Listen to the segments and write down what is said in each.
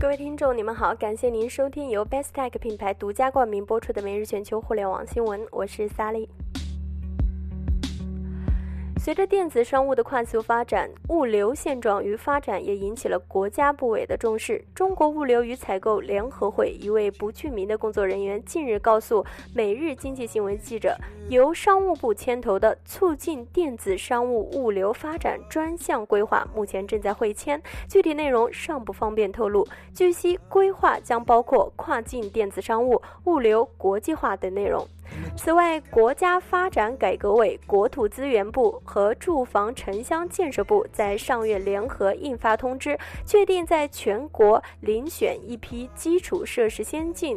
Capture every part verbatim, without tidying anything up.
各位听众，你们好，感谢您收听由 BESTEK 品牌独家冠名播出的每日全球互联网新闻，我是萨莉。随着电子商务的快速发展，物流现状与发展也引起了国家部委的重视。中国物流与采购联合会一位不具名的工作人员近日告诉每日经济新闻记者，由商务部牵头的促进电子商务物流发展专项规划目前正在会签，具体内容尚不方便透露。据悉，规划将包括跨境电子商务、物流国际化等内容。此外，国家发展改革委、国土资源部和住房城乡建设部在上月联合印发通知，确定在全国遴选一批基础设施先进、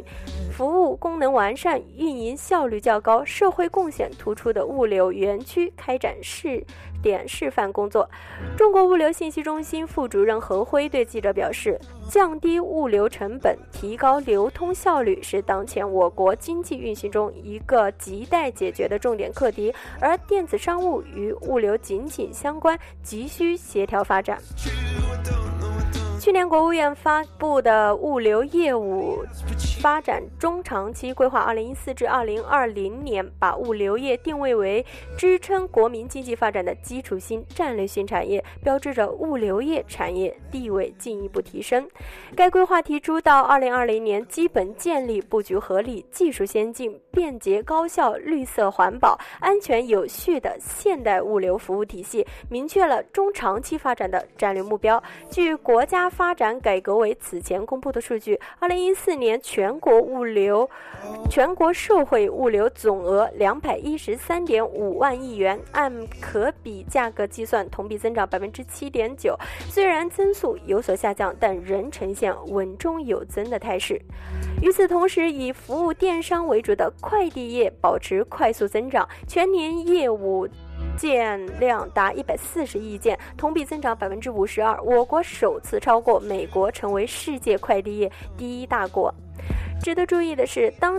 服务功能完善、运营效率较高、社会贡献突出的物流园区开展试点示范工作。中国物流信息中心副主任何辉对记者表示，降低物流成本、提高流通效率是当前我国经济运行中一个亟待解决的重点课题，而电子商务与物流紧紧相关，急需协调发展。去年国务院发布的《物流业务发展中长期规划（二零一四至二零二零年）》把物流业定位为支撑国民经济发展的基础性战略性产业，标志着物流业产业地位进一步提升。该规划提出，到二零二零年基本建立布局合理、技术先进、便捷高效、绿色环保、安全有序的现代物流服务体系，明确了中长期发展的战略目标。据国家发展改革委此前公布的数据，二零一四年全国物流全国社会物流总额两百一十三点五万亿元，按可比价格计算，同比增长百分之七点九。虽然增速有所下降，但仍呈现稳中有增的态势。与此同时，以服务电商为主的快递业保持快速增长，全年业务件量达一百四十亿件，同比增长百分之五十二。我国首次超过美国，成为世界快递业第一大国。值得注意的是，当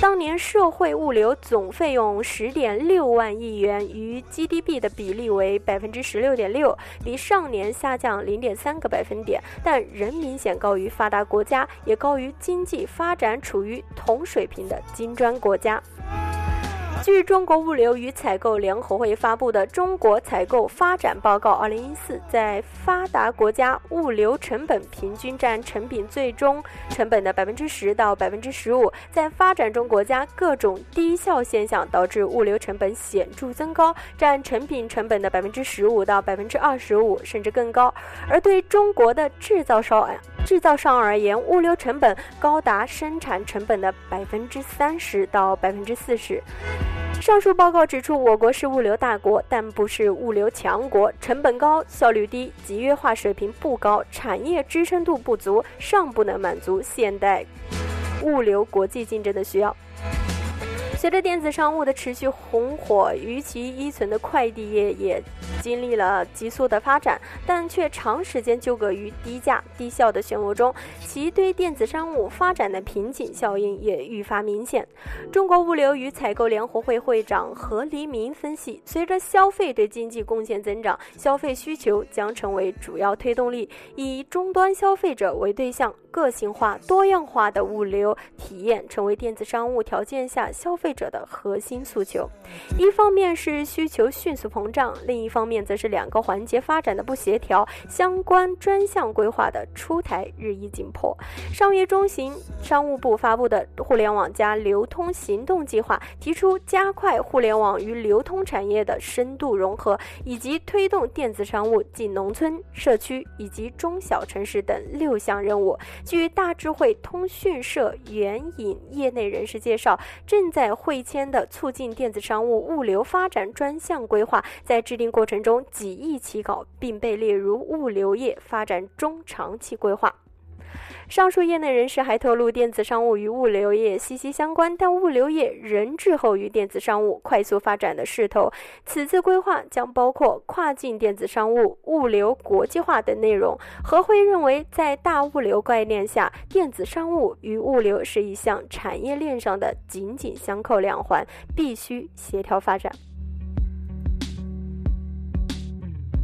当年社会物流总费用十点六万亿元，与 G D P 的比例为百分之十六点六，比上年下降零点三个百分点，但仍明显高于发达国家，也高于经济发展处于同水平的金砖国家。据中国物流与采购联合会发布的《中国采购发展报告（二零一四）》，在发达国家物流成本平均占成品最终成本的百分之十到百分之十五。在发展中国家，各种低效现象导致物流成本显著增高，占成品成本的百分之十五到百分之二十五，甚至更高。而对中国的制造商制造商而言，物流成本高达生产成本的百分之三十到百分之四十。上述报告指出，我国是物流大国，但不是物流强国，成本高、效率低、集约化水平不高、产业支撑度不足，尚不能满足现代物流国际竞争的需要。随着电子商务的持续红火，与其依存的快递业也经历了急速的发展，但却长时间纠葛于低价低效的漩涡中，其对电子商务发展的瓶颈效应也愈发明显。中国物流与采购联合会会长何黎明分析，随着消费对经济贡献增长，消费需求将成为主要推动力，以终端消费者为对象，个性化多样化的物流体验成为电子商务条件下消费者的核心诉求。一方面是需求迅速膨胀，另一方面则是两个环节发展的不协调，相关专项规划的出台日益紧迫。上月中旬，商务部发布的互联网加流通行动计划提出，加快互联网与流通产业的深度融合，以及推动电子商务进农村、社区以及中小城市等六项任务。据大智慧通讯社援引业内人士介绍，正在会签的促进电子商务物流发展专项规划在制定过程中几易其稿，并被列入物流业发展中长期规划。上述业内人士还透露，电子商务与物流业息息相关，但物流业仍滞后于电子商务快速发展的势头。此次规划将包括跨境电子商务、物流国际化等内容。何辉认为，在大物流概念下，电子商务与物流是一项产业链上的紧紧相扣两环，必须协调发展。